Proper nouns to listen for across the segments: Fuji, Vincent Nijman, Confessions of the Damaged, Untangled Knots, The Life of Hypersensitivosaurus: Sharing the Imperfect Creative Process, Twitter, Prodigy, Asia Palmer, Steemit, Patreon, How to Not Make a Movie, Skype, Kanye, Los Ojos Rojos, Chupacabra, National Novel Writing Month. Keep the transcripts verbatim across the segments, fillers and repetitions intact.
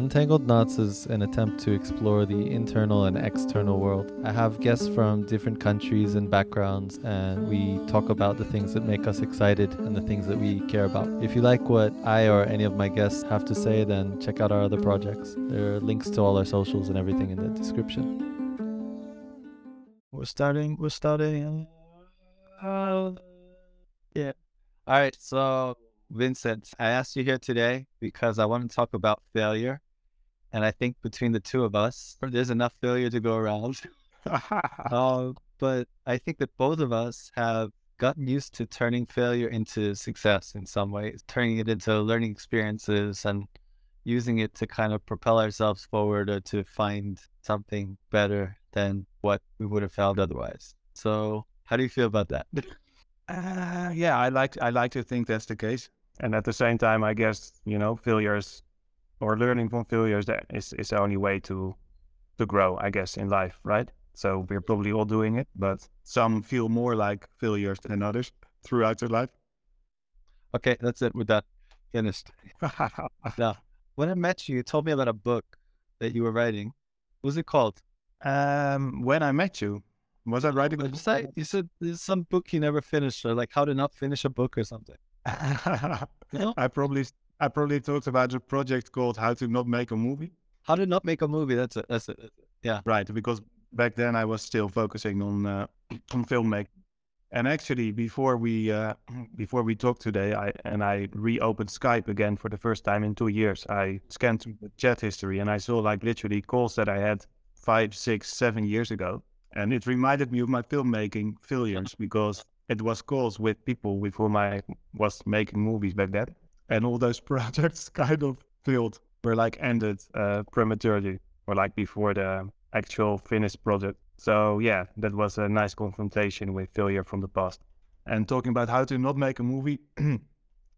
Untangled Knots is an attempt to explore the internal and external world. I have guests from different countries and backgrounds, and we talk about the things that make us excited and the things that we care about. If you like what I or any of my guests have to say, then check out our other projects. There are links to all our socials and everything in the description. We're starting, we're starting. Uh, yeah. All right, so Vincent, I asked you here today because I want to talk about failure. And I think between the two of us, there's enough failure to go around. uh, but I think that both of us have gotten used to turning failure into success in some way, turning it into learning experiences and using it to kind of propel ourselves forward or to find something better than what we would have found otherwise. So how do you feel about that? uh, yeah, I like, I like to think that's the case. And at the same time, I guess, you know, failures or learning from failures that is, is the only way to, to grow, I guess, in life, right? So we're probably all doing it, but some feel more like failures than others throughout their life. Okay, that's it with that. Finished. Now, when I met you, you told me about a book that you were writing. What was it called? Um, when I met you, was I writing a book? Say, you said there's some book you never finished, or like how to not finish a book or something. No? I probably, I probably talked about a project called How to Not Make a Movie. How to Not Make a Movie. That's it. That's it. Yeah. Right. Because back then I was still focusing on, uh, on filmmaking. And actually before we, uh, before we talked today, I, and I reopened Skype again for the first time in two years, I scanned through the chat history and I saw like literally calls that I had five, six, seven years ago. And it reminded me of my filmmaking failures because it was calls with people with whom I was making movies back then. And all those projects kind of failed, were like ended uh, prematurely or like before the actual finished project. So yeah, that was a nice confrontation with failure from the past. And talking about how to not make a movie,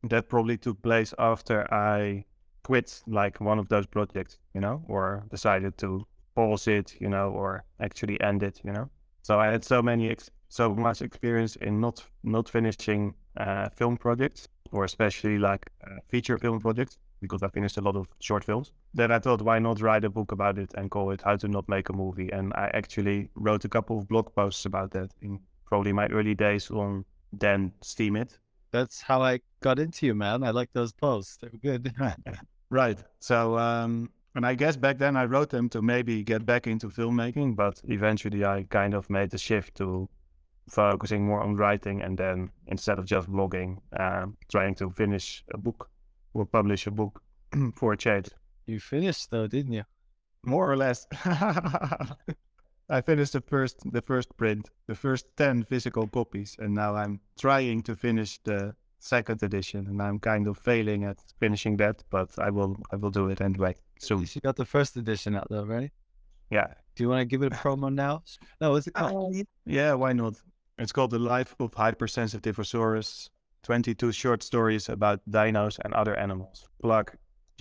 that probably took place after I quit like one of those projects, you know, or decided to pause it, you know, or actually end it, you know. So I had so many, ex so much experience in not not finishing uh, film projects, or especially like uh, feature film projects, because I finished a lot of short films. Then I thought, why not write a book about it and call it How to Not Make a Movie? And I actually wrote a couple of blog posts about that in probably my early days on then Steemit. That's how I got into you, man. I like those posts; they were good. Right. So. Um, And I guess back then I wrote them to maybe get back into filmmaking, but eventually I kind of made the shift to focusing more on writing and then instead of just blogging, uh, trying to finish a book or publish a book for a change. You finished though, didn't you? More or less. I finished the first, the first print, the first ten physical copies, and now I'm trying to finish the second edition, and I'm kind of failing at finishing that, but I will, I will do it anyway. So you got the first edition out though, right? Yeah. Do you want to give it a promo now? No, is it called? Uh, yeah, why not? It's called The Life of Hypersensitivosaurus: twenty-two Short Stories About Dinos and Other Animals. Plug.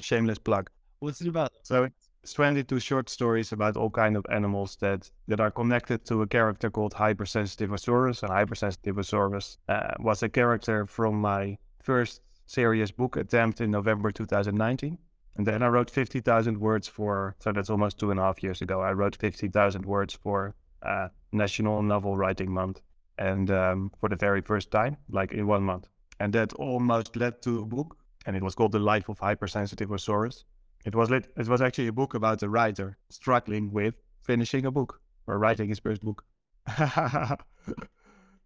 Shameless plug. What's it about? So it's twenty-two short stories about all kinds of animals that, that are connected to a character called Hypersensitivosaurus. And Hypersensitivosaurus uh, was a character from my first serious book attempt in November two thousand nineteen. And then I wrote fifty thousand words for, so that's almost two and a half years ago. I wrote fifty thousand words for uh, National Novel Writing Month. And um, for the very first time, like in one month. And that almost led to a book. And it was called The Life of Hypersensitivosaurus. It was lit, it was actually a book about a writer struggling with finishing a book or writing his first book.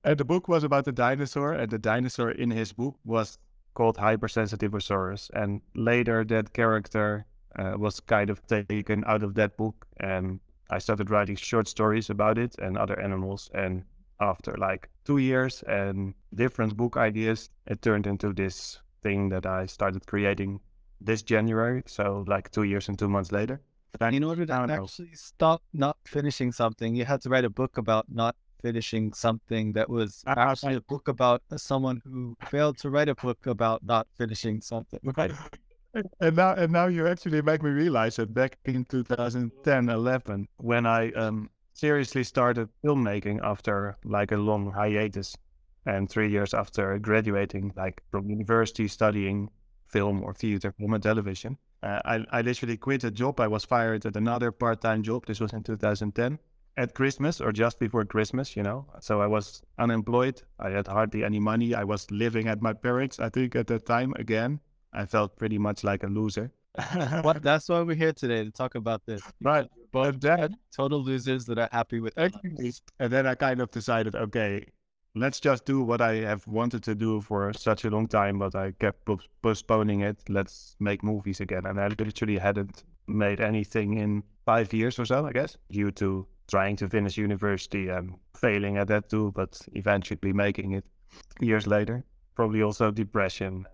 And the book was about the dinosaur, and the dinosaur in his book was called Hypersensitivosaurus. And later that character uh, was kind of taken out of that book, and I started writing short stories about it and other animals. And after like two years and different book ideas, it turned into this thing that I started creating this January, so like two years and two months later. But in order to actually stop not finishing something, you had to write a book about not finishing something that was actually a book about someone who failed to write a book about not finishing something, right? And now, and now you actually make me realize that back in two thousand ten, eleven, when I um, seriously started filmmaking after like a long hiatus, and three years after graduating, like from university studying film or theater, film and television. Uh, I, I literally quit a job. I was fired at another part-time job. This was in two thousand ten at Christmas or just before Christmas, you know. So I was unemployed. I had hardly any money. I was living at my parents', I think, at that time again. I felt pretty much like a loser. Well, that's why we're here today, to talk about this. Right. But then total losers that are happy with it. And then I kind of decided, okay, let's just do what I have wanted to do for such a long time, but I kept postponing it. Let's make movies again. And I literally hadn't made anything in five years or so, I guess, due to trying to finish university and failing at that too, but eventually making it years later. Probably also depression.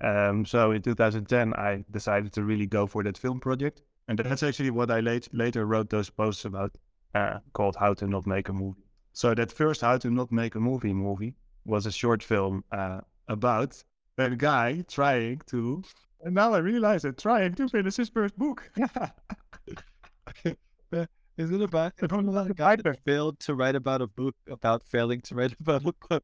Um, so in two thousand ten, I decided to really go for that film project. And that's actually what I late, later wrote those posts about, uh, called How to Not Make a Movie. So that first How to Not Make a Movie movie was a short film uh, about a guy trying to, and now I realize it, trying to finish his first book. Is it about a guy that failed to write about a book about failing to write about a book?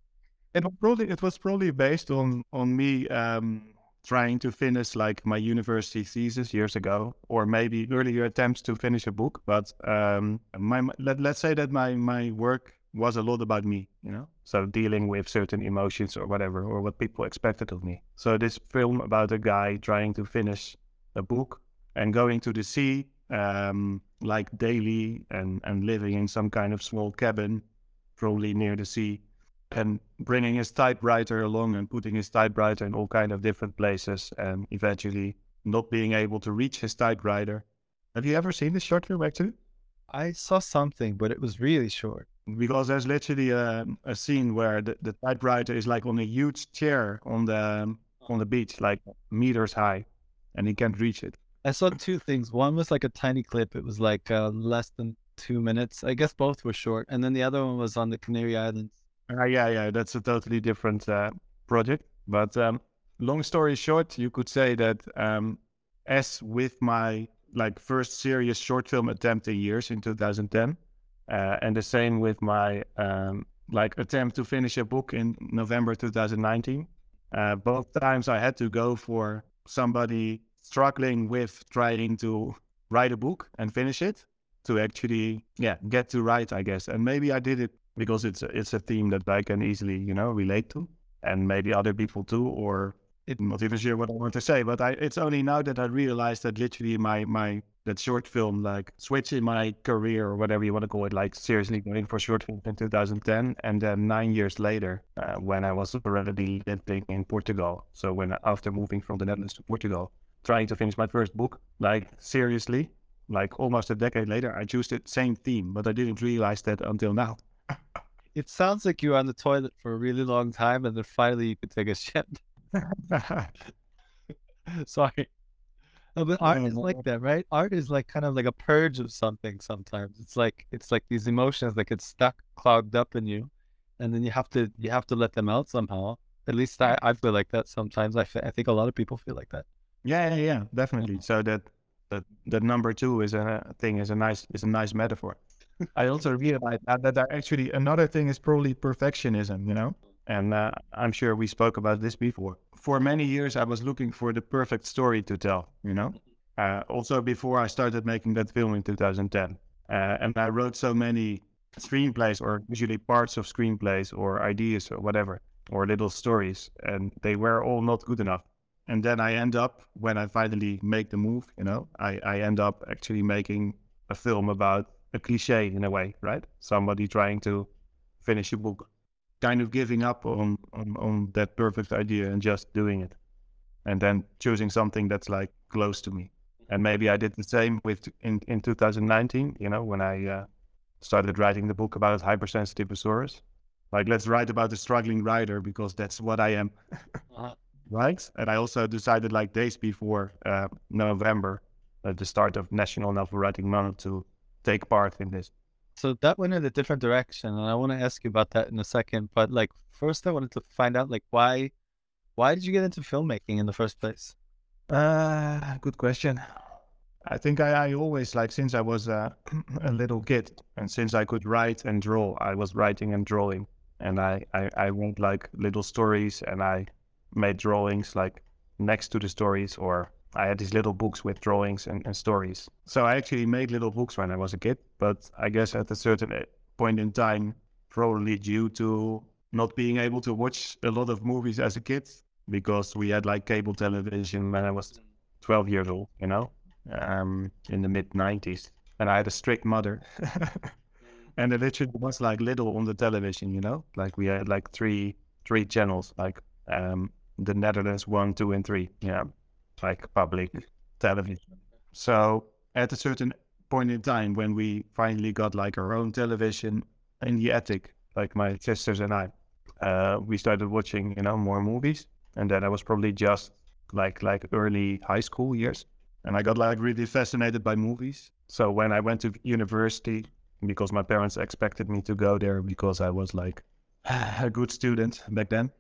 It was probably, it was probably based on, on me um, trying to finish like my university thesis years ago, or maybe earlier attempts to finish a book. But um, my, let, let's say that my, my work was a lot about me, you know, so dealing with certain emotions or whatever, or what people expected of me. So this film about a guy trying to finish a book and going to the sea um, like daily and, and living in some kind of small cabin, probably near the sea. And bringing his typewriter along and putting his typewriter in all kind of different places and eventually not being able to reach his typewriter. Have you ever seen this short film, actually? I saw something, but it was really short. Because there's literally a, a scene where the, the typewriter is like on a huge chair on the on the beach, like meters high, and he can't reach it. I saw two things. One was like a tiny clip. It was like uh, less than two minutes. I guess both were short. And then the other one was on the Canary Islands. Uh, yeah, yeah, that's a totally different uh, project. But um, long story short, you could say that um, as with my like first serious short film attempt in years in two thousand ten, uh, and the same with my um, like attempt to finish a book in November two thousand nineteen, uh, both times I had to go for somebody struggling with trying to write a book and finish it to actually, yeah, get to write, I guess. And maybe I did it because it's a, it's a theme that I can easily, you know, relate to, and maybe other people too, or I'm not even sure what I want to say, but I, it's only now that I realized that literally my, my, that short film, like switching my career or whatever you want to call it, like seriously going for short film in two thousand ten. And then nine years later, uh, when I was already living in Portugal. So when, after moving from the Netherlands to Portugal, trying to finish my first book, like seriously, like almost a decade later, I chose the same theme, but I didn't realize that until now. It sounds like you were on the toilet for a really long time, and then finally you could take a shit. Sorry. No, but art is like that, right? Art is like kind of like a purge of something sometimes. It's like it's like these emotions that get stuck, clogged up in you, and then you have to you have to let them out somehow. At least I, I feel like that sometimes. I, feel, I think a lot of people feel like that. Yeah, yeah, yeah, definitely. So that that, that number two is a thing is a nice is a nice metaphor. I also realized that, that I actually, another thing is probably perfectionism, you know, and uh, I'm sure we spoke about this before. For many years, I was looking for the perfect story to tell, you know, uh, also before I started making that film in two thousand ten. Uh, and I wrote so many screenplays, or usually parts of screenplays or ideas or whatever, or little stories, and they were all not good enough. And then I end up, when I finally make the move, you know, I, I end up actually making a film about a cliche in a way, right? Somebody trying to finish a book, kind of giving up on, on, on that perfect idea and just doing it. And then choosing something that's like close to me. And maybe I did the same with in, in two thousand nineteen, you know, when I uh, started writing the book about Hypersensitivosaurus. Like, let's write about a struggling writer because that's what I am, uh-huh. Right? And I also decided like days before uh, November, at the start of National Novel Writing Month, to take part in this. So that went in a different direction, and I want to ask you about that in a second, but like first I wanted to find out, like, why why did you get into filmmaking in the first place? Uh good question. I think I, I always, like, since I was uh, a little kid, and since I could write and draw, I was writing and drawing, and I, I, I wrote like little stories, and I made drawings, like next to the stories, or I had these little books with drawings and, and stories. So I actually made little books when I was a kid, but I guess at a certain point in time, probably due to not being able to watch a lot of movies as a kid, because we had like cable television when I was twelve years old, you know, um, in the mid nineties. And I had a strict mother. And it literally was like little on the television, you know, like we had like three, three channels, like um, the Netherlands one, two and three, yeah, you know, like public television. So at a certain point in time, when we finally got like our own television in the attic, like my sisters and I, uh, we started watching, you know, more movies. And then I was probably just like, like early high school years. And I got like really fascinated by movies. So when I went to university, because my parents expected me to go there because I was like a good student back then,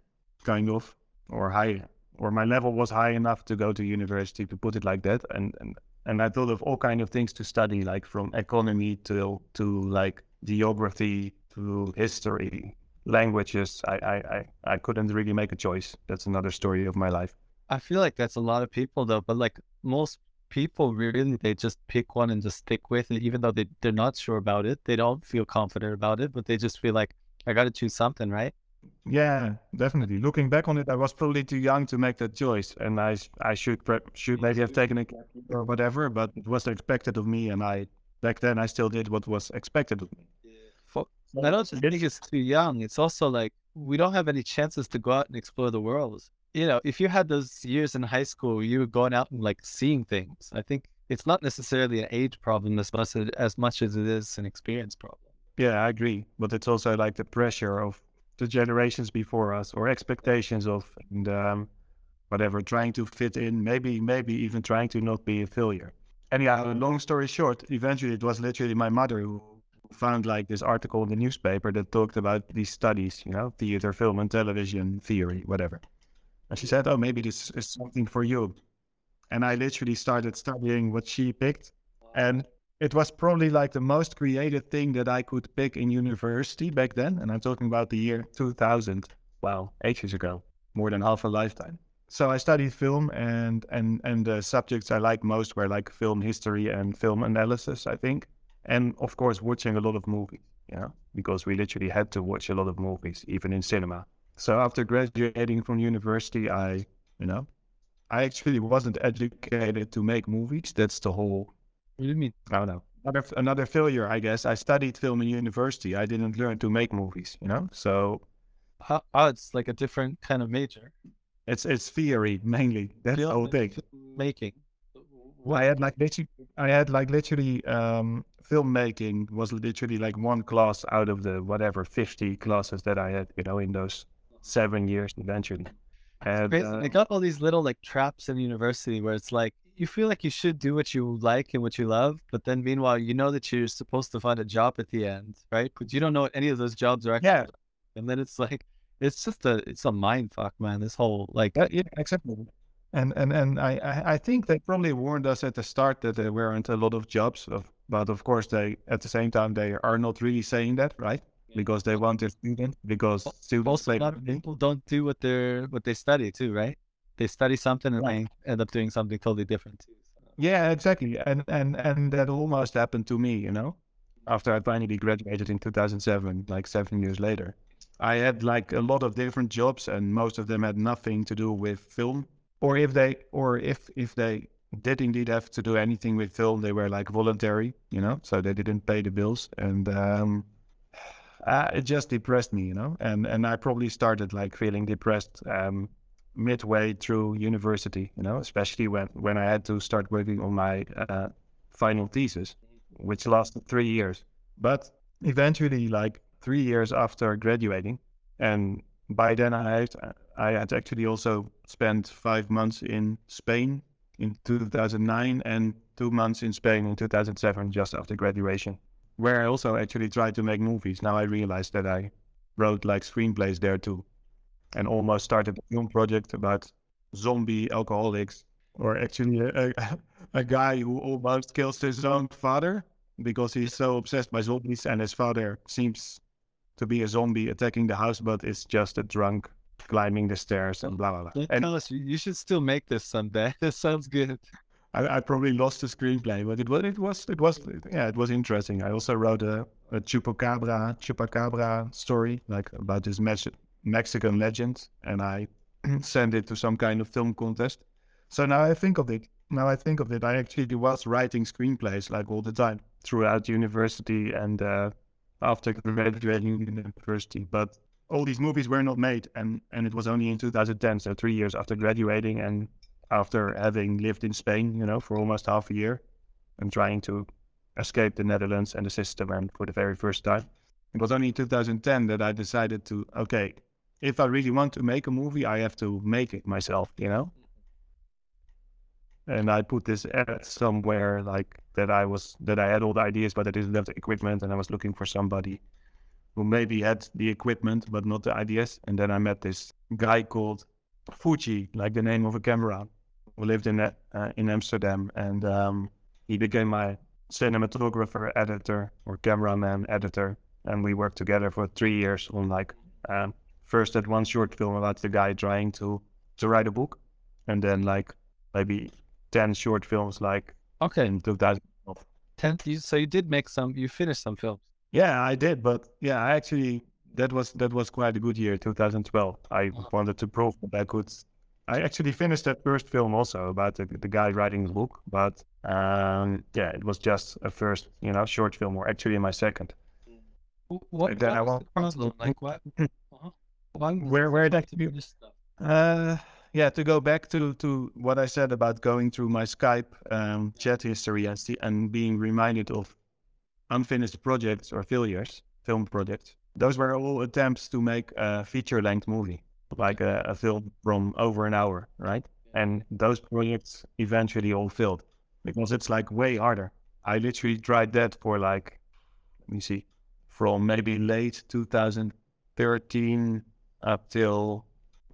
kind of, or high, or my level was high enough to go to university, to put it like that. And, and, and I thought of all kinds of things to study, like from economy to, to like geography, to history, languages. I, I, I, I couldn't really make a choice. That's another story of my life. I feel like that's a lot of people though, but like most people really, they just pick one and just stick with it, even though they, they're not sure about it. They don't feel confident about it, but they just feel like, I got to choose something, right? Yeah, definitely. Looking back on it, I was probably too young to make that choice, and I I should prep, should maybe have taken a gap or whatever, but it was expected of me, and I back then I still did what was expected of me. Yeah. For, I don't just think it's too young. It's also like we don't have any chances to go out and explore the world. You know, if you had those years in high school, you were going out and like seeing things. I think it's not necessarily an age problem as much as, as much as it is an experience problem. Yeah, I agree, but it's also like the pressure of the generations before us, or expectations of, and um, whatever, trying to fit in, maybe, maybe even trying to not be a failure. Anyhow, long story short, eventually it was literally my mother who found like this article in the newspaper that talked about these studies, you know, theater, film and television theory, whatever. And she said, oh, maybe this is something for you. And I literally started studying what she picked. And it was probably like the most creative thing that I could pick in university back then. And I'm talking about the year two thousand. Wow, ages ago, more than half a lifetime. So I studied film, and, and, and the subjects I liked most were like film history and film analysis, I think. And of course, watching a lot of movies, you know, because we literally had to watch a lot of movies, even in cinema. So after graduating from university, I, you know, I actually wasn't educated to make movies. That's the whole... What do you mean? I don't know. Another, another failure, I guess. I studied film in university. I didn't learn to make movies, you know? So... How, oh, it's like a different kind of major. It's it's theory, mainly. That's the whole thing. Making. Well, I had like literally, I had like literally um, filmmaking was literally like one class out of the whatever, fifty classes that I had, you know, in those seven years eventually. And, uh, I got all these little like traps in university where it's like, you feel like you should do what you like and what you love, but then meanwhile, you know that you're supposed to find a job at the end, right? Because you don't know what any of those jobs are actually. Yeah. And then it's like, it's just a, it's a mind fuck, man, this whole, like. Uh, yeah, except, and, and, and I, I, I think they probably warned us at the start that there weren't a lot of jobs, of, but of course they, at the same time, they are not really saying that, right? Yeah. Because they want their student, because students like, people don't do what they're, what they study too, right? They study something and right. They end up doing something totally different. Yeah, exactly. And, and, and that almost happened to me, you know, after I finally graduated in two thousand seven, like seven years later. I had like a lot of different jobs, and most of them had nothing to do with film. Or if they, or if, if they did indeed have to do anything with film, they were like voluntary, you know, so they didn't pay the bills. And um, uh, it just depressed me, you know, and, and I probably started like feeling depressed um, midway through university, you know, especially when, when I had to start working on my uh, final thesis, which lasted three years. But eventually, like three years after graduating, and by then I had, I had actually also spent five months in Spain in two thousand nine and two months in Spain in two thousand seven, just after graduation, where I also actually tried to make movies. Now I realized that I wrote like screenplays there too. And almost started a film project about zombie alcoholics, or actually a, a, a guy who almost kills his own father because he's so obsessed by zombies, and his father seems to be a zombie attacking the house, but it's just a drunk climbing the stairs and blah, blah, blah. And tell us, you should still make this someday. This sounds good. I, I probably lost the screenplay, but it was, it was, it was, yeah, it was interesting. I also wrote a, a chupacabra, chupacabra story, like about this Mexican legend, and I sent it to some kind of film contest. So now I think of it, now I think of it, I actually was writing screenplays like all the time throughout university and uh, after graduating university, but all these movies were not made, and, and it was only in two thousand ten, so three years after graduating and after having lived in Spain, you know, for almost half a year and trying to escape the Netherlands and the system, and for the very first time. It was only in two thousand ten that I decided to, okay, if I really want to make a movie, I have to make it myself, you know? And I put this ad somewhere, like that I was, that I had all the ideas, but I didn't have the equipment, and I was looking for somebody who maybe had the equipment, but not the ideas. And then I met this guy called Fuji, like the name of a camera, who lived in uh, in Amsterdam. And um, he became my cinematographer, editor, or cameraman, editor. And we worked together for three years on like, um, first at one short film about the guy trying to, to write a book. And then like maybe ten short films, like okay, in two thousand twelve. ten, you, so you did make some, you finished some films. Yeah, I did, but yeah, I actually, that was that was quite a good year, two thousand twelve. I wanted to prove that I could. I actually finished that first film also about the, the guy writing the book, but um, yeah, it was just a first, you know, short film, or actually my second. What then I want, problem? Like what? where where it actually? Uh, yeah, to go back to to what I said about going through my Skype um, chat history and see, and being reminded of unfinished projects or failures, film projects. Those were all attempts to make a feature-length movie, like a, a film from over an hour, right? And those projects eventually all failed because it's like way harder. I literally tried that for like, let me see, from maybe late two thousand thirteen up till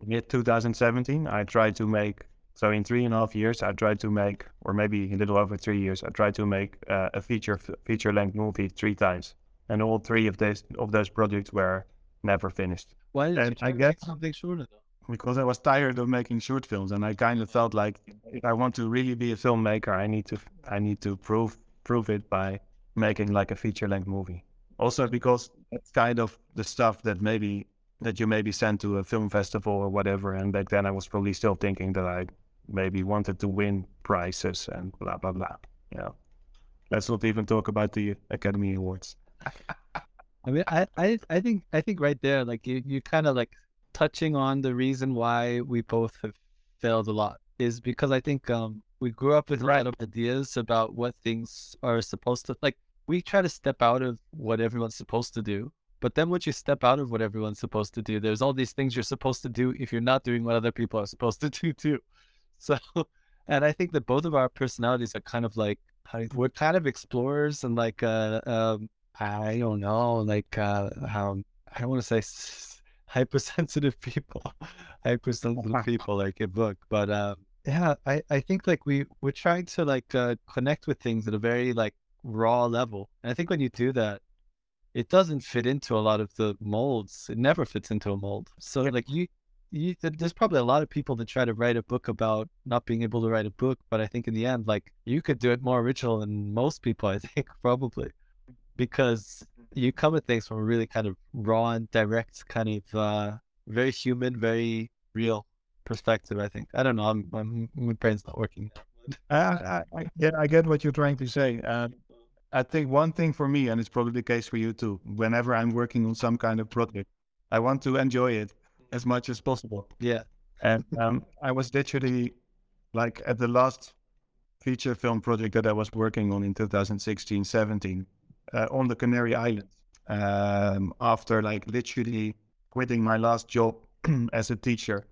mid two thousand seventeen. I tried to make, so in three and a half years, I tried to make, or maybe a little over three years, I tried to make uh, a feature feature-length movie three times. And all three of those of those projects were never finished. Why did and you I guess, make something shorter though? Because I was tired of making short films, and I kind of felt like if I want to really be a filmmaker, I need to I need to prove prove it by making like a feature length movie. Also because it's kind of the stuff that maybe that you maybe send to a film festival or whatever. And back then I was probably still thinking that I maybe wanted to win prizes and blah blah blah. Yeah, you know? Let's not even talk about the Academy Awards. I mean, I, I, I think, I think right there, like you, you kind of like touching on the reason why we both have failed a lot is because I think um, we grew up with a lot of ideas about what things are supposed to, like we try to step out of what everyone's supposed to do, but then once you step out of what everyone's supposed to do, there's all these things you're supposed to do if you're not doing what other people are supposed to do too. So, and I think that both of our personalities are kind of like, we're kind of explorers and like, uh, um, I don't know, like, uh, um, I don't want to say s hypersensitive people, hypersensitive people, like a book. But, uh, yeah, I, I think like we, we're trying to like, uh, connect with things at a very like raw level. And I think when you do that, it doesn't fit into a lot of the molds. It never fits into a mold. So like you, you, there's probably a lot of people that try to write a book about not being able to write a book. But I think in the end, like you could do it more original than most people, I think probably. Because you come at things from a really kind of raw and direct, kind of uh, very human, very real perspective, I think. I don't know. I'm, I'm, my brain's not working. Uh, I, I, yeah, I get what you're trying to say. Uh, I think one thing for me, and it's probably the case for you too, whenever I'm working on some kind of project, I want to enjoy it as much as possible. Yeah. And um, I was literally like at the last feature film project that I was working on in two thousand sixteen, seventeen. Uh, on the Canary Islands, um, after like literally quitting my last job as a teacher,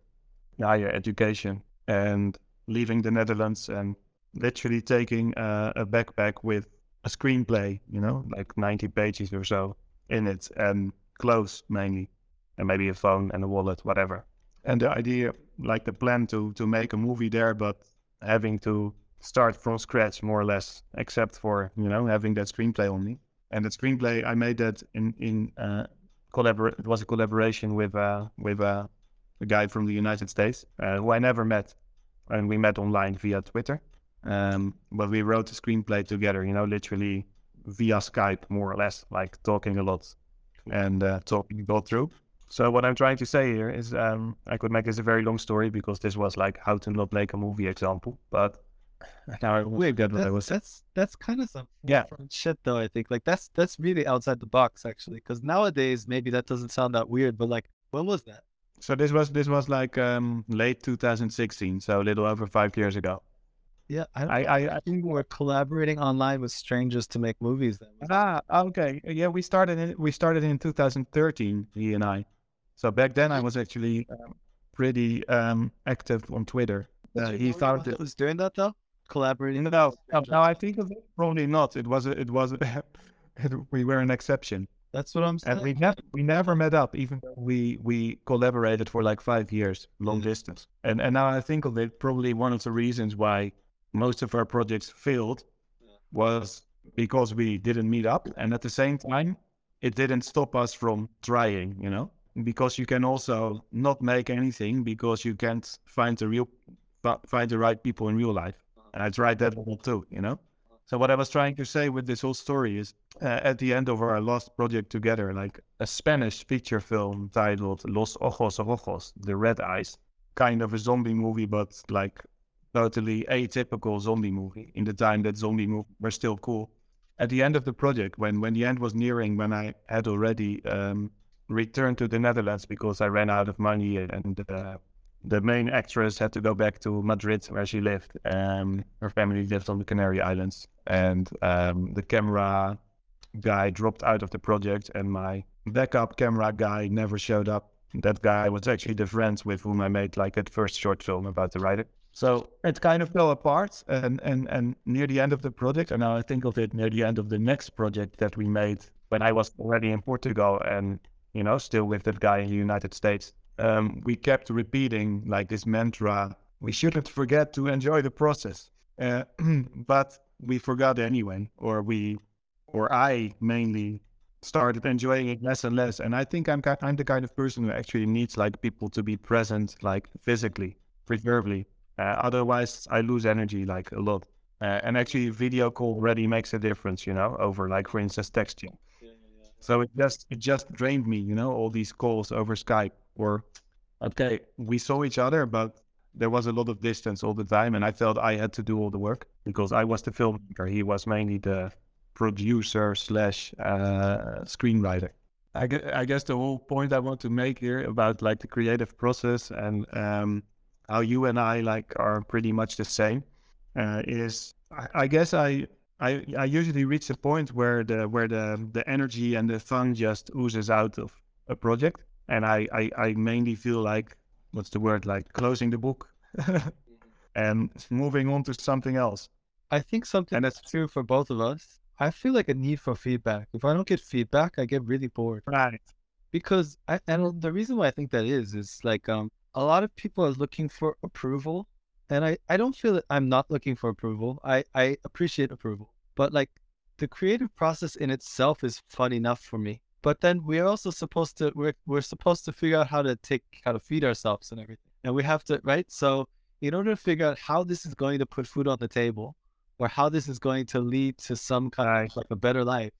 higher education, and leaving the Netherlands and literally taking uh, a backpack with a screenplay, you know, like ninety pages or so in it, and clothes mainly, and maybe a phone and a wallet, whatever. And the idea, like the plan to, to make a movie there, but having to start from scratch more or less, except for, you know, having that screenplay on me. And that screenplay, I made that in in uh, collabor. It was a collaboration with uh, with uh, a guy from the United States uh, who I never met, and we met online via Twitter. Um, but we wrote the screenplay together, you know, literally via Skype, more or less, like talking a lot and uh, talking it all through. So what I'm trying to say here is, um, I could make this a very long story because this was like how to not make a movie example, but now I forget what I was. That's that's kind of some yeah shit though. I think like that's that's really outside the box actually, because nowadays maybe that doesn't sound that weird, but like when was that? So this was this was like um, late two thousand sixteen, so a little over five years ago. Yeah, I don't I, I, I think we were collaborating online with strangers to make movies then. Ah, okay. Yeah, we started in, we started in two thousand thirteen, he and I. So back then I was actually um, pretty um, active on Twitter. Uh, he started it was doing that though, collaborating. No, no, no, I think of it, probably not. It was a, it was a, it, we were an exception. That's what I'm saying. And we never we never met up, even though we we collaborated for like five years, long mm-hmm. distance. And and now I think of it, probably one of the reasons why most of our projects failed yeah. was because we didn't meet up, and at the same time, it didn't stop us from trying, you know, because you can also not make anything because you can't find the real, find the right people in real life. And I tried that all too, you know? So what I was trying to say with this whole story is uh, at the end of our last project together, like a Spanish feature film titled Los Ojos Rojos, The Red Eyes, kind of a zombie movie, but like totally atypical zombie movie in the time that zombie movies were still cool. At the end of the project, when, when the end was nearing, when I had already um, returned to the Netherlands because I ran out of money, and uh, the main actress had to go back to Madrid where she lived. Um, her family lived on the Canary Islands, and um, the camera guy dropped out of the project, and my backup camera guy never showed up. That guy was actually the friend with whom I made like that first short film about the writer. So it kind of fell apart, and, and, and near the end of the project, and now I think of it near the end of the next project that we made when I was already in Portugal and, you know, still with that guy in the United States, um, we kept repeating like this mantra, we shouldn't forget to enjoy the process. Uh, but we forgot anyway, or we, or I mainly started enjoying it less and less. And I think I'm, I'm the kind of person who actually needs like people to be present, like physically, preferably. Uh, otherwise, I lose energy like a lot. Uh, and actually, video call already makes a difference, you know, over like, for instance, texting. Yeah, yeah, yeah. So it just it just drained me, you know, all these calls over Skype. Or, okay, we saw each other, but there was a lot of distance all the time. And I felt I had to do all the work because I was the filmmaker. He was mainly the producer slash uh, screenwriter. I guess, I guess the whole point I want to make here about like the creative process and... Um, how you and I like are pretty much the same uh, is I, I guess I, I I usually reach a point where the where the, the energy and the fun just oozes out of a project, and I, I, I mainly feel like what's the word like closing the book and moving on to something else. I think something and that's true for both of us. I feel like a need for feedback. If I don't get feedback, I get really bored. Right. Because I and the reason why I think that is is like um. a lot of people are looking for approval, and I, I don't feel that I'm not looking for approval. I, I appreciate approval, but like the creative process in itself is fun enough for me. But then we're also supposed to, we're, we're supposed to figure out how to take, how to feed ourselves and everything. And we have to, right? So in order to figure out how this is going to put food on the table or how this is going to lead to some kind right. of like a better life,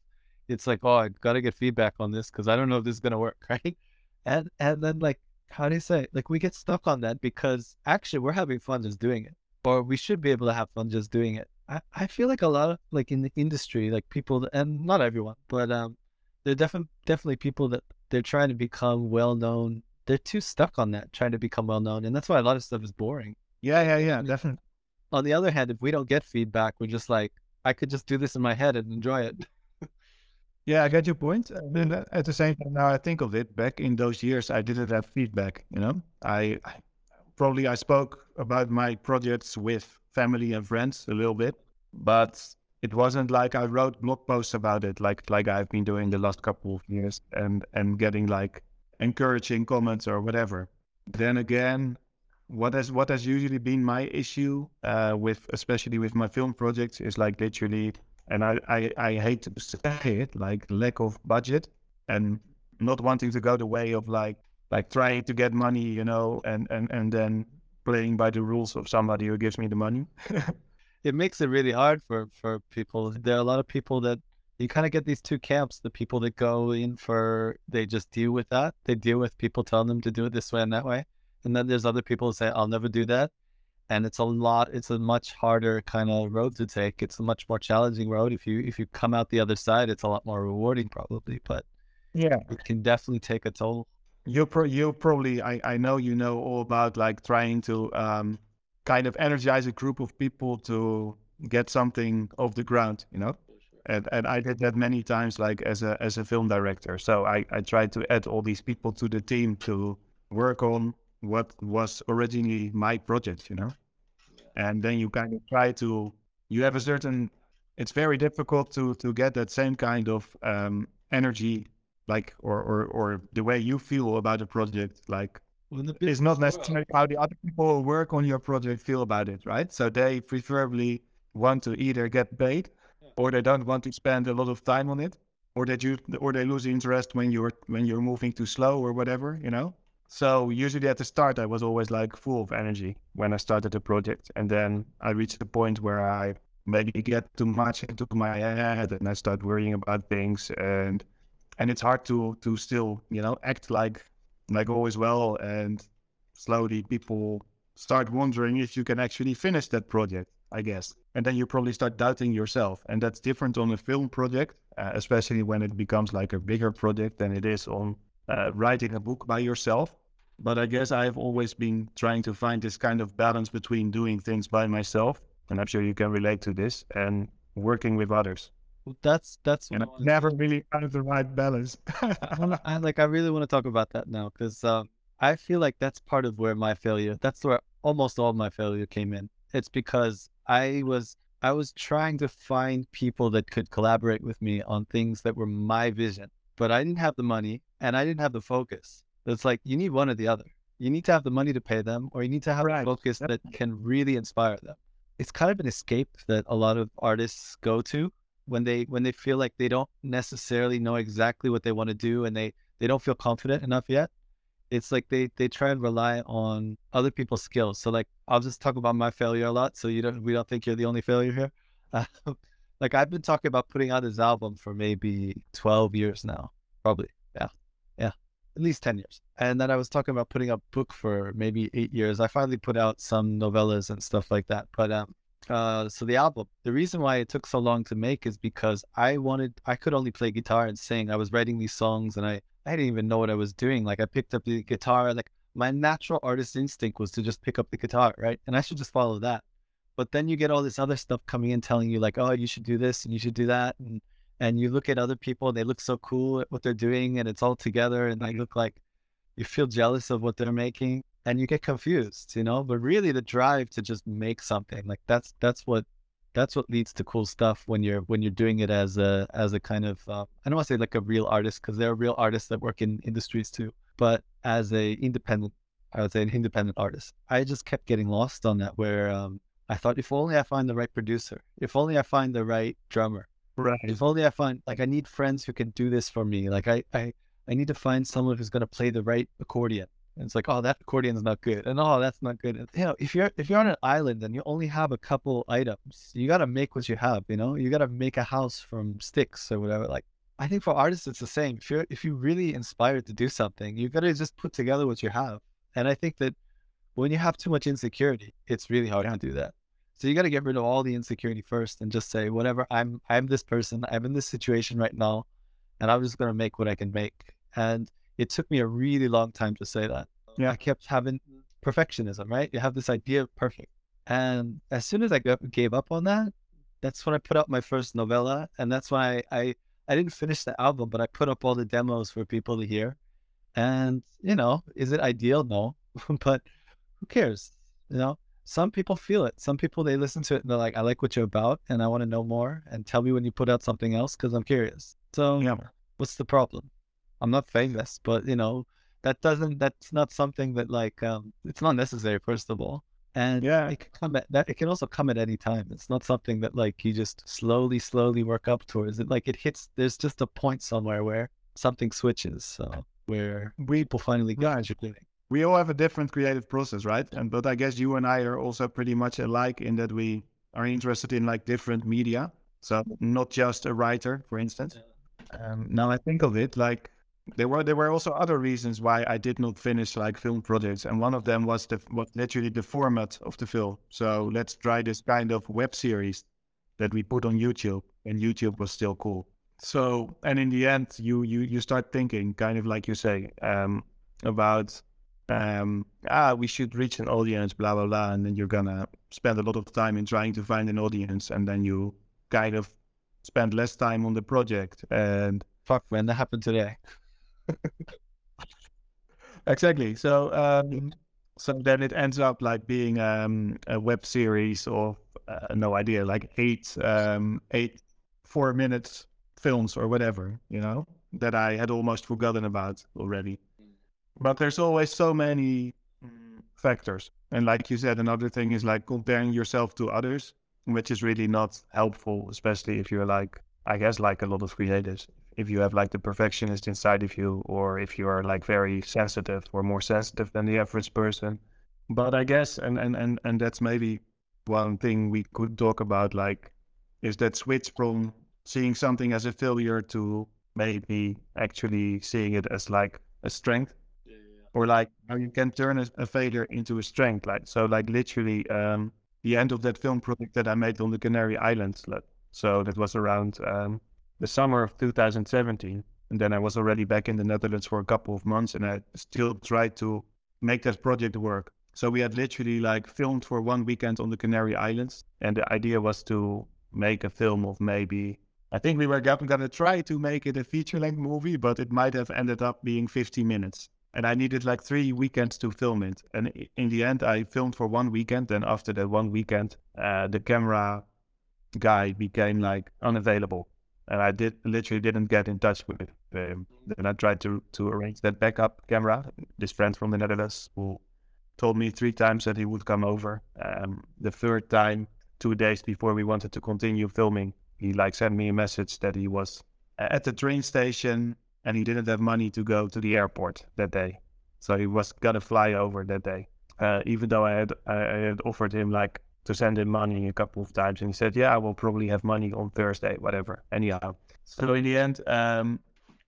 it's like, oh, I got to get feedback on this because I don't know if this is going to work, right? And, and then like, how do you say? Like, we get stuck on that because actually we're having fun just doing it, or we should be able to have fun just doing it. I, I feel like a lot of like in the industry, like people, and not everyone, but um, there are definitely definitely people that they're trying to become well known. They're too stuck on that, trying to become well known, and that's why a lot of stuff is boring. Yeah, yeah, yeah, definitely. On the other hand, if we don't get feedback, we're just like, I could just do this in my head and enjoy it. Yeah, I get your point. And at the same time, now I think of it, back in those years, I didn't have feedback, you know? I, I probably, I spoke about my projects with family and friends a little bit, but it wasn't like I wrote blog posts about it, like like I've been doing the last couple of years and, and getting like encouraging comments or whatever. Then again, what has, what has usually been my issue uh, with, especially with my film projects is like literally... And I, I, I hate to say it, like lack of budget and not wanting to go the way of like like trying to get money, you know, and, and, and then playing by the rules of somebody who gives me the money. It makes it really hard for, for people. There are a lot of people that you kind of get these two camps, the people that go in for, they just deal with that. They deal with people telling them to do it this way and that way. And then there's other people who say, I'll never do that. And it's a lot, it's a much harder kind of road to take. It's a much more challenging road. If you, if you come out the other side, it's a lot more rewarding probably, but yeah, it can definitely take a toll. You pro you probably, I, I know, you know all about like trying to um, kind of energize a group of people to get something off the ground, you know? And, and I did that many times, like as a, as a film director. So I, I tried to add all these people to the team to work on what was originally my project, you know? Yeah. And then you kind of try to, you have a certain, it's very difficult to, to get that same kind of um, energy, like, or, or, or the way you feel about a project, like, well, it's not necessarily how the other people who work on your project feel about it, right? So they preferably want to either get paid, or they don't want to spend a lot of time on it, or that you, or they lose interest when you're, when you're moving too slow or whatever, you know? So usually at the start, I was always like full of energy when I started the project. And then I reached a point where I maybe get too much into my head and I start worrying about things. And, and it's hard to, to still, you know, act like, like always well. And slowly people start wondering if you can actually finish that project, I guess. And then you probably start doubting yourself. And that's different on a film project, uh, especially when it becomes like a bigger project than it is on uh, writing a book by yourself. But I guess I have always been trying to find this kind of balance between doing things by myself, and I'm sure you can relate to this, and working with others. Well, that's, that's, and I've never really found the right balance. I, I, like, I really want to talk about that now, because um, I feel like that's part of where my failure, that's where almost all my failure came in. It's because I was, I was trying to find people that could collaborate with me on things that were my vision, but I didn't have the money and I didn't have the focus. It's like, you need one or the other. You need to have the money to pay them, or you need to have right. a focus that can really inspire them. It's kind of an escape that a lot of artists go to when they, when they feel like they don't necessarily know exactly what they want to do, and they, they don't feel confident enough yet. It's like they, they try and rely on other people's skills. So like, I'll just talk about my failure a lot, so you don't, we don't think you're the only failure here. Uh, like, I've been talking about putting out this album for maybe twelve years now, probably. Yeah. Yeah. At least ten years. And then I was talking about putting up a book for maybe eight years. I finally put out some novellas and stuff like that. But, um, uh, so the album, the reason why it took so long to make is because I wanted, I could only play guitar and sing. I was writing these songs and I, I didn't even know what I was doing. Like, I picked up the guitar, like my natural artist instinct was to just pick up the guitar, right? And I should just follow that. But then you get all this other stuff coming in telling you like, oh, you should do this and you should do that. And, and you look at other people and they look so cool at what they're doing and it's all together. And they look like, you feel jealous of what they're making and you get confused, you know, but really the drive to just make something like that's, that's what, that's what leads to cool stuff when you're, when you're doing it as a, as a kind of, uh, I don't want to say like a real artist, because there are real artists that work in industries too, but as a independent, I would say an independent artist, I just kept getting lost on that where, um, I thought, if only I find the right producer, if only I find the right drummer, right. If only I find, like, I need friends who can do this for me. Like I, I, I need to find someone who's going to play the right accordion. And it's like, oh, that accordion's not good. And oh, that's not good. And, you know, if you're, if you're on an island and you only have a couple items, you got to make what you have, you know, you got to make a house from sticks or whatever. Like, I think for artists, it's the same. If you're, if you're really inspired to do something, you got to just put together what you have. And I think that when you have too much insecurity, it's really hard yeah. to do that. So you got to get rid of all the insecurity first and just say, whatever, I'm, I'm this person, I'm in this situation right now, and I'm just going to make what I can make. And it took me a really long time to say that. Yeah. I kept having perfectionism, right? You have this idea of perfect. And as soon as I gave up on that, that's when I put out my first novella. And that's why I, I, I didn't finish the album, but I put up all the demos for people to hear. And, you know, is it ideal? No, but who cares? You know, some people feel it. Some people, they listen to it and they're like, I like what you're about and I want to know more, and tell me when you put out something else, because I'm curious. So yeah. What's the problem? I'm not famous, but you know, that doesn't, that's not something that like, um, it's not necessary, first of all. And yeah, it can come at that. It can also come at any time. It's not something that like you just slowly, slowly work up towards it. Like it hits, there's just a point somewhere where something switches. So where we profoundly guys are doing. We all have a different creative process, right? And but I guess you and I are also pretty much alike in that we are interested in like different media. So not just a writer, for instance. Um, now I think of it, like there were there were also other reasons why I did not finish like film projects, and one of them was the what literally the format of the film. So let's try this kind of web series that we put on YouTube, and YouTube was still cool. So and in the end, you you you start thinking kind of like you say um, about. Um, ah, we should reach an audience, blah, blah, blah. And then you're going to spend a lot of time in trying to find an audience. And then you kind of spend less time on the project. And fuck, man, that happened today. Exactly. So, um, so then it ends up like being um, a web series of, uh, no idea, like eight, um, eight, four minute films or whatever, you know, that I had almost forgotten about already. But there's always so many factors. And like you said, another thing is like comparing yourself to others, which is really not helpful, especially if you're like, I guess like a lot of creatives, if you have like the perfectionist inside of you, or if you are like very sensitive or more sensitive than the average person. But I guess, and, and, and, and that's maybe one thing we could talk about, like, is that switch from seeing something as a failure to maybe actually seeing it as like a strength. Or like how you can turn a, a failure into a strength. Like so, like literally, um, the end of that film project that I made on the Canary Islands. Like, so that was around um, the summer of two thousand seventeen, and then I was already back in the Netherlands for a couple of months, and I still tried to make that project work. So we had literally like filmed for one weekend on the Canary Islands, and the idea was to make a film of maybe. I think we were going to try to make it a feature-length movie, but it might have ended up being fifty minutes. And I needed like three weekends to film it. And in the end, I filmed for one weekend. And after that one weekend, uh, the camera guy became like unavailable. And I did literally didn't get in touch with him. Then I tried to, to arrange that backup camera. This friend from the Netherlands who told me three times that he would come over. Um, the third time, two days before we wanted to continue filming, he like sent me a message that he was at the train station. And he didn't have money to go to the airport that day. So he was gonna fly over that day. Uh, even though I had I had offered him like to send him money a couple of times. And he said, yeah, I will probably have money on Thursday, whatever. Anyhow. So in the end, um,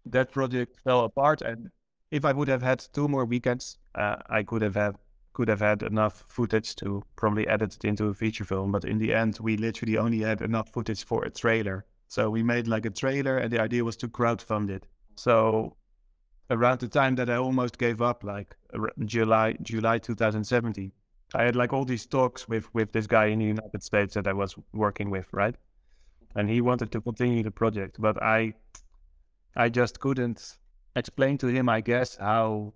that project fell apart. And if I would have had two more weekends, uh, I could have had, could have had enough footage to probably edit it into a feature film. But in the end, we literally only had enough footage for a trailer. So we made like a trailer, and the idea was to crowdfund it. So around the time that I almost gave up, like July, July two thousand seventeen, I had like all these talks with, with this guy in the United States that I was working with, right? And he wanted to continue the project, but I, I just couldn't explain to him, I guess, how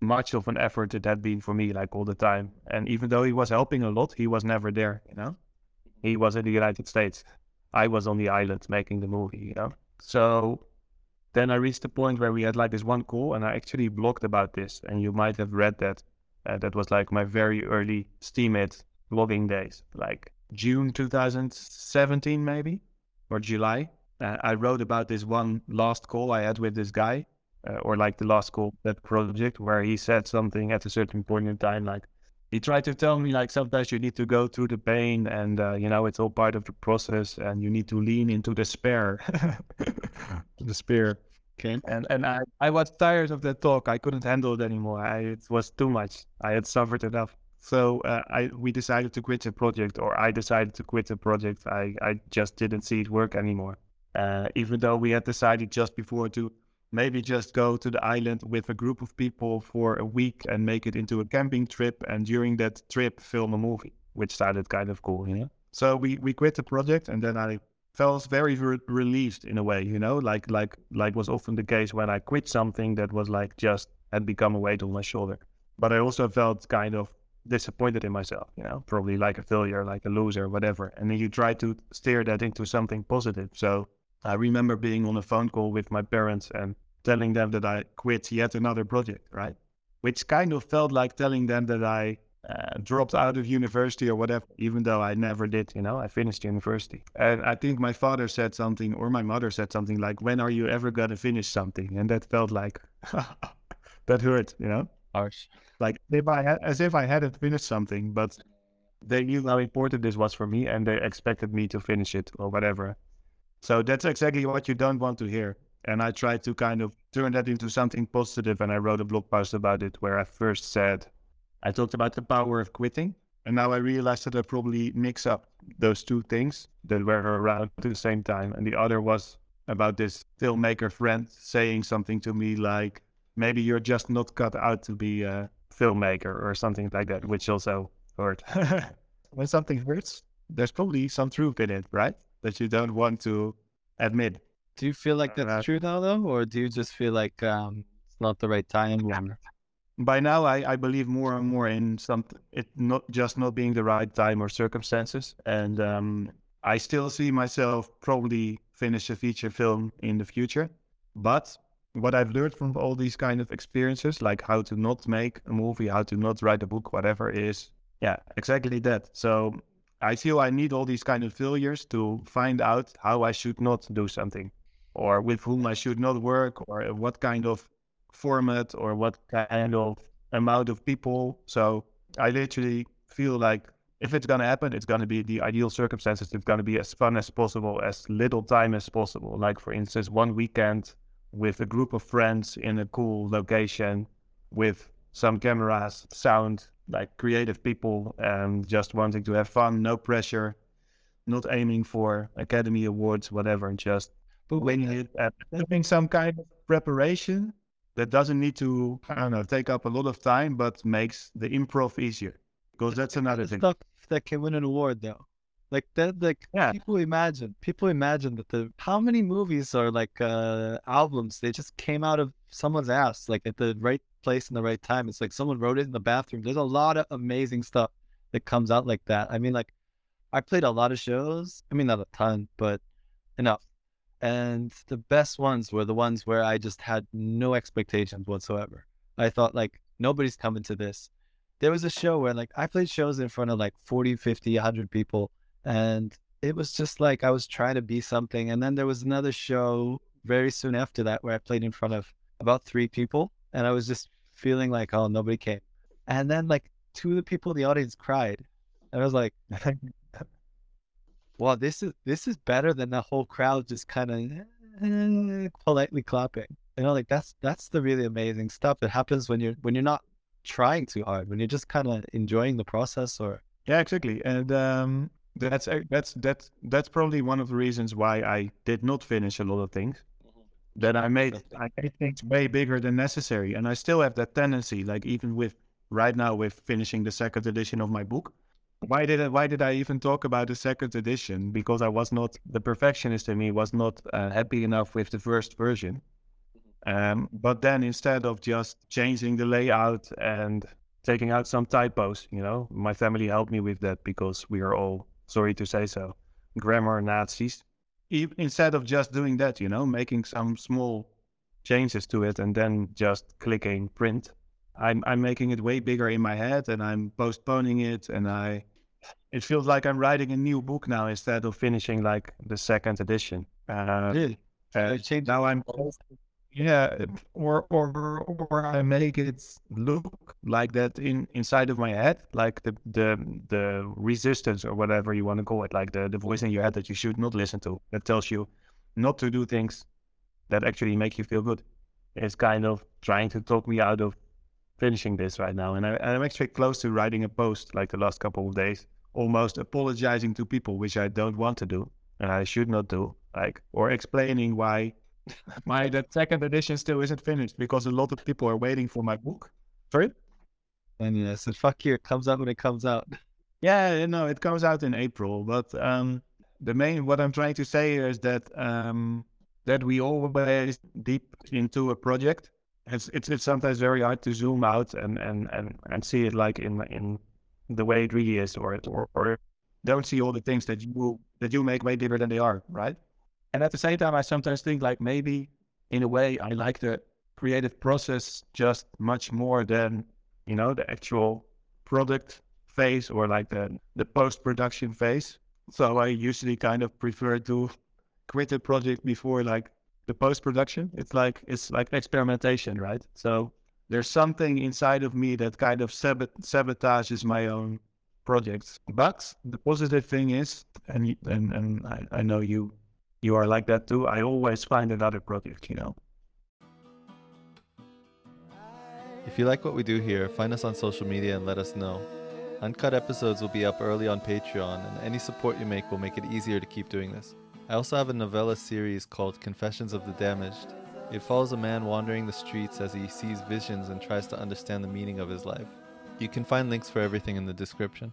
much of an effort it had been for me, like all the time. And even though he was helping a lot, he was never there, you know? He was in the United States. I was on the island making the movie, you know? So... Then I reached the point where we had like this one call, and I actually blogged about this, and you might have read that. Uh, that was like my very early Steemit blogging days, like June two thousand seventeen maybe, or July. Uh, I wrote about this one last call I had with this guy, uh, or like the last call, that project, where he said something at a certain point in time, like, he tried to tell me like sometimes you need to go through the pain, and uh, you know, it's all part of the process, and you need to lean into despair. Despair. Okay. And and I, I was tired of that talk. I couldn't handle it anymore. I, it was too much. I had suffered enough. So uh, I we decided to quit the project, or I decided to quit the project. I, I just didn't see it work anymore. Uh, even though we had decided just before to maybe just go to the island with a group of people for a week and make it into a camping trip, and during that trip film a movie, which sounded kind of cool, you know? So we, we quit the project, and then I felt very re relieved in a way, you know, like like like was often the case when I quit something that was like just had become a weight on my shoulder. But I also felt kind of disappointed in myself, you know, probably like a failure, like a loser, whatever. And then you try to steer that into something positive. So I remember being on a phone call with my parents and telling them that I quit yet another project, right? Which kind of felt like telling them that I uh, dropped out of university or whatever, even though I never did, you know, I finished university. And I think my father said something, or my mother said something like, when are you ever going to finish something? And that felt like, That hurt, you know? Harsh. Like if I had, as if I hadn't finished something, but they knew how important this was for me and they expected me to finish it or whatever. So that's exactly what you don't want to hear. And I tried to kind of turn that into something positive, and I wrote a blog post about it where I first said, I talked about the power of quitting, and now I realized that I probably mix up those two things that were around at the same time. And the other was about this filmmaker friend saying something to me like, maybe you're just not cut out to be a filmmaker or something like that, which also hurt. When something hurts, there's probably some truth in it, right? That you don't want to admit. Do you feel like that's uh, true now, though? Or do you just feel like um, it's not the right time? Yeah. By now, I, I believe more and more in some, it not just not being the right time or circumstances. And um, I still see myself probably finish a feature film in the future. But what I've learned from all these kind of experiences, like how to not make a movie, how to not write a book, whatever, is, yeah, exactly that. So I feel I need all these kind of failures to find out how I should not do something, or with whom I should not work, or what kind of format, or what kind of amount of people. So I literally feel like if it's going to happen, it's going to be the ideal circumstances. It's going to be as fun as possible, as little time as possible. Like, for instance, one weekend with a group of friends in a cool location with some cameras, sound, like creative people, and just wanting to have fun, no pressure, not aiming for Academy Awards, whatever, just But when you're uh, having some kind of preparation that doesn't need to, I don't know, take up a lot of time, but makes the improv easier. Because that's another thing. Stuff that can win an award, though. Like that, like yeah. people imagine, people imagine that the how many movies are like uh, albums? They just came out of someone's ass, like at the right place in the right time. It's like someone wrote it in the bathroom. There's a lot of amazing stuff that comes out like that. I mean, like I played a lot of shows. I mean, not a ton, but enough. And the best ones were the ones where I just had no expectations whatsoever. I thought, like, nobody's coming to this. There was a show where, like, I played shows in front of like forty, fifty, a hundred people. And it was just like I was trying to be something. And then there was another show very soon after that where I played in front of about three people. And I was just feeling like, oh, nobody came. And then like two of the people in the audience cried. And I was like... Well, this is this is better than the whole crowd just kind of uh, politely clapping. You know, like that's that's the really amazing stuff that happens when you're when you're not trying too hard, when you're just kind of enjoying the process. Or yeah, exactly. And um, that's that's that's that's probably one of the reasons why I did not finish a lot of things. Mm-hmm. That I made I made things way bigger than necessary, and I still have that tendency. Like even with right now with finishing the second edition of my book. Why did I, why did I even talk about the second edition? Because I was not, the perfectionist in me was not uh, happy enough with the first version. Um, but then instead of just changing the layout and taking out some typos, you know, my family helped me with that because we are all, sorry to say so, grammar Nazis. E- instead of just doing that, you know, making some small changes to it and then just clicking print. I'm, I'm making it way bigger in my head and I'm postponing it. And I, it feels like I'm writing a new book now instead of finishing like the second edition. Uh, really? Uh, now I'm, yeah, or, or, or I make it look like that in inside of my head, like the, the, the resistance or whatever you want to call it, like the, the voice in your head that you should not listen to, that tells you not to do things that actually make you feel good. It's kind of trying to talk me out of finishing this right now. And I, I'm actually close to writing a post like the last couple of days, almost apologizing to people, which I don't want to do and I should not do, like, or explaining why my that second edition still isn't finished because a lot of people are waiting for my book. Sorry? And yeah, so fuck you, it comes out when it comes out. Yeah, you know, it comes out in April, but um, the main, what I'm trying to say here is that, um, that we always deep into a project. It's, it's it's sometimes very hard to zoom out and, and, and, and see it like in in the way it really is, or, or or don't see all the things that you that you make way bigger than they are, right? And at the same time, I sometimes think like maybe in a way I like the creative process just much more than, you know, the actual product phase or like the the post production phase. So I usually kind of prefer to quit a project before like the post-production. It's like, it's like experimentation, right? So there's something inside of me that kind of sabotages my own projects. But the positive thing is, and and, and I, I know you you are like that too, I always find another project, you know. If you like what we do here, find us on social media and let us know. Uncut episodes will be up early on Patreon, and any support you make will make it easier to keep doing this. I also have a novella series called Confessions of the Damaged. It follows a man wandering the streets as he sees visions and tries to understand the meaning of his life. You can find links for everything in the description.